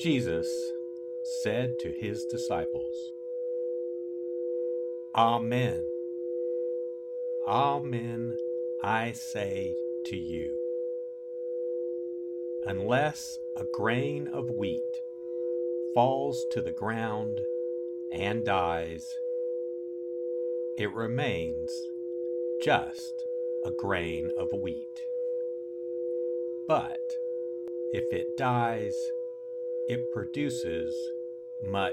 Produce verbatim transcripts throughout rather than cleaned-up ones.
Jesus said to his disciples, Amen, Amen, I say to you, unless a grain of wheat falls to the ground and dies, it remains just a grain of wheat. But if it dies, it produces much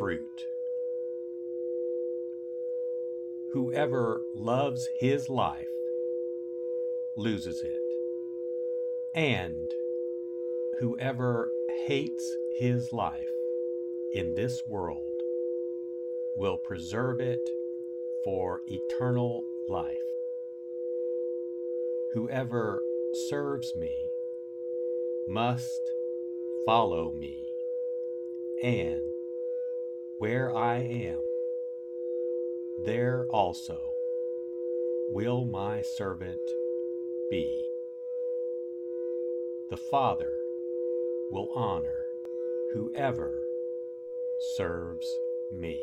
fruit. Whoever loves his life loses it, and whoever hates his life in this world will preserve it for eternal life. Whoever serves me must follow me, and where I am, there also will my servant be. The Father will honor whoever serves me.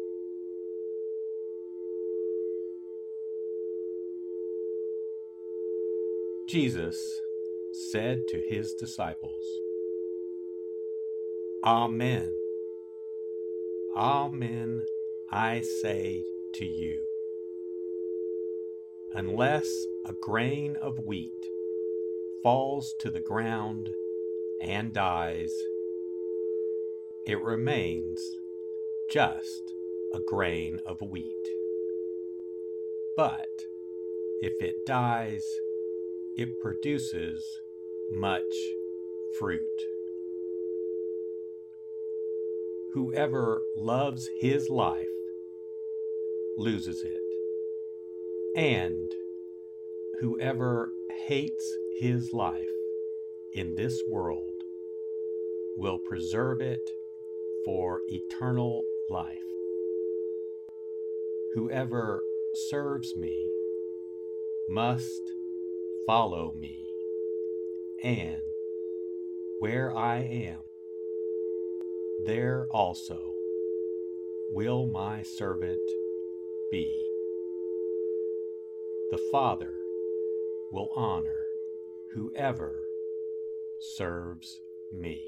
Jesus said to his disciples, "Amen, amen, I say to you, unless a grain of wheat falls to the ground and dies, it remains just a grain of wheat. But if it dies, it produces much fruit. Whoever loves his life loses it, and whoever hates his life in this world will preserve it for eternal life. Whoever serves me must follow me, and where I am, there also will my servant be. The Father will honor whoever serves me."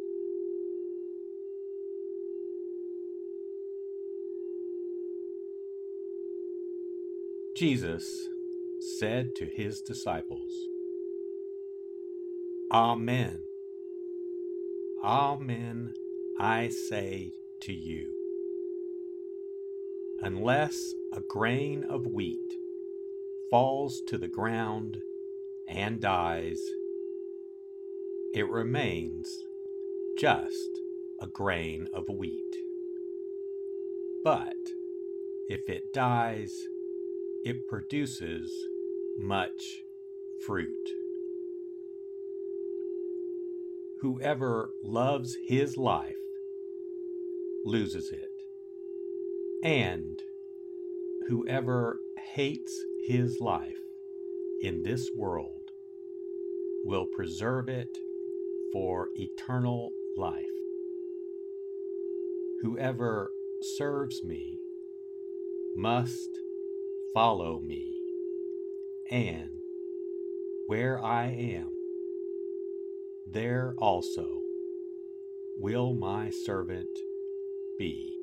Jesus said to his disciples, "Amen, amen, I say to you, unless a grain of wheat falls to the ground and dies, it remains just a grain of wheat. But if it dies, it produces much fruit. Whoever loves his life loses it, and whoever hates his life in this world will preserve it for eternal life. Whoever serves me must follow me, and where I am, there also will my servant be.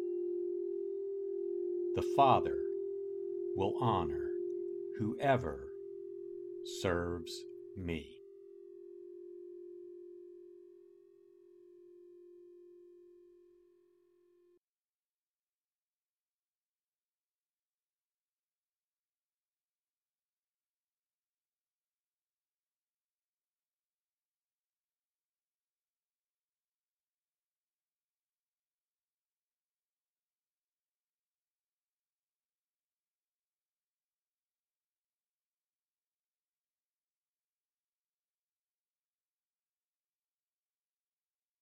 The Father will honor whoever serves me.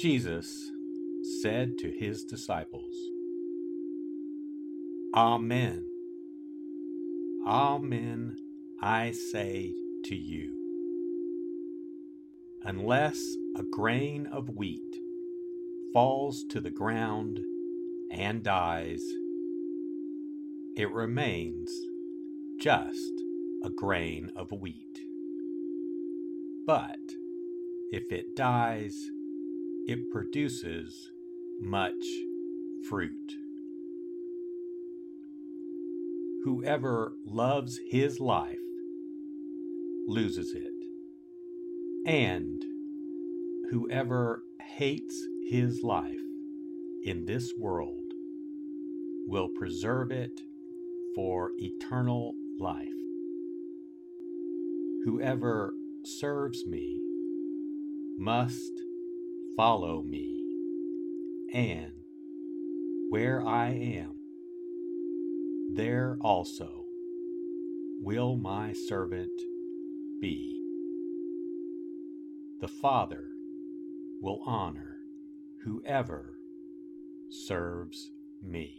Jesus said to his disciples, Amen, Amen, I say to you, unless a grain of wheat falls to the ground and dies, it remains just a grain of wheat. But if it dies, it produces much fruit. Whoever loves his life loses it, and whoever hates his life in this world will preserve it for eternal life. Whoever serves me must follow me, and where I am, there also will my servant be. The Father will honor whoever serves me.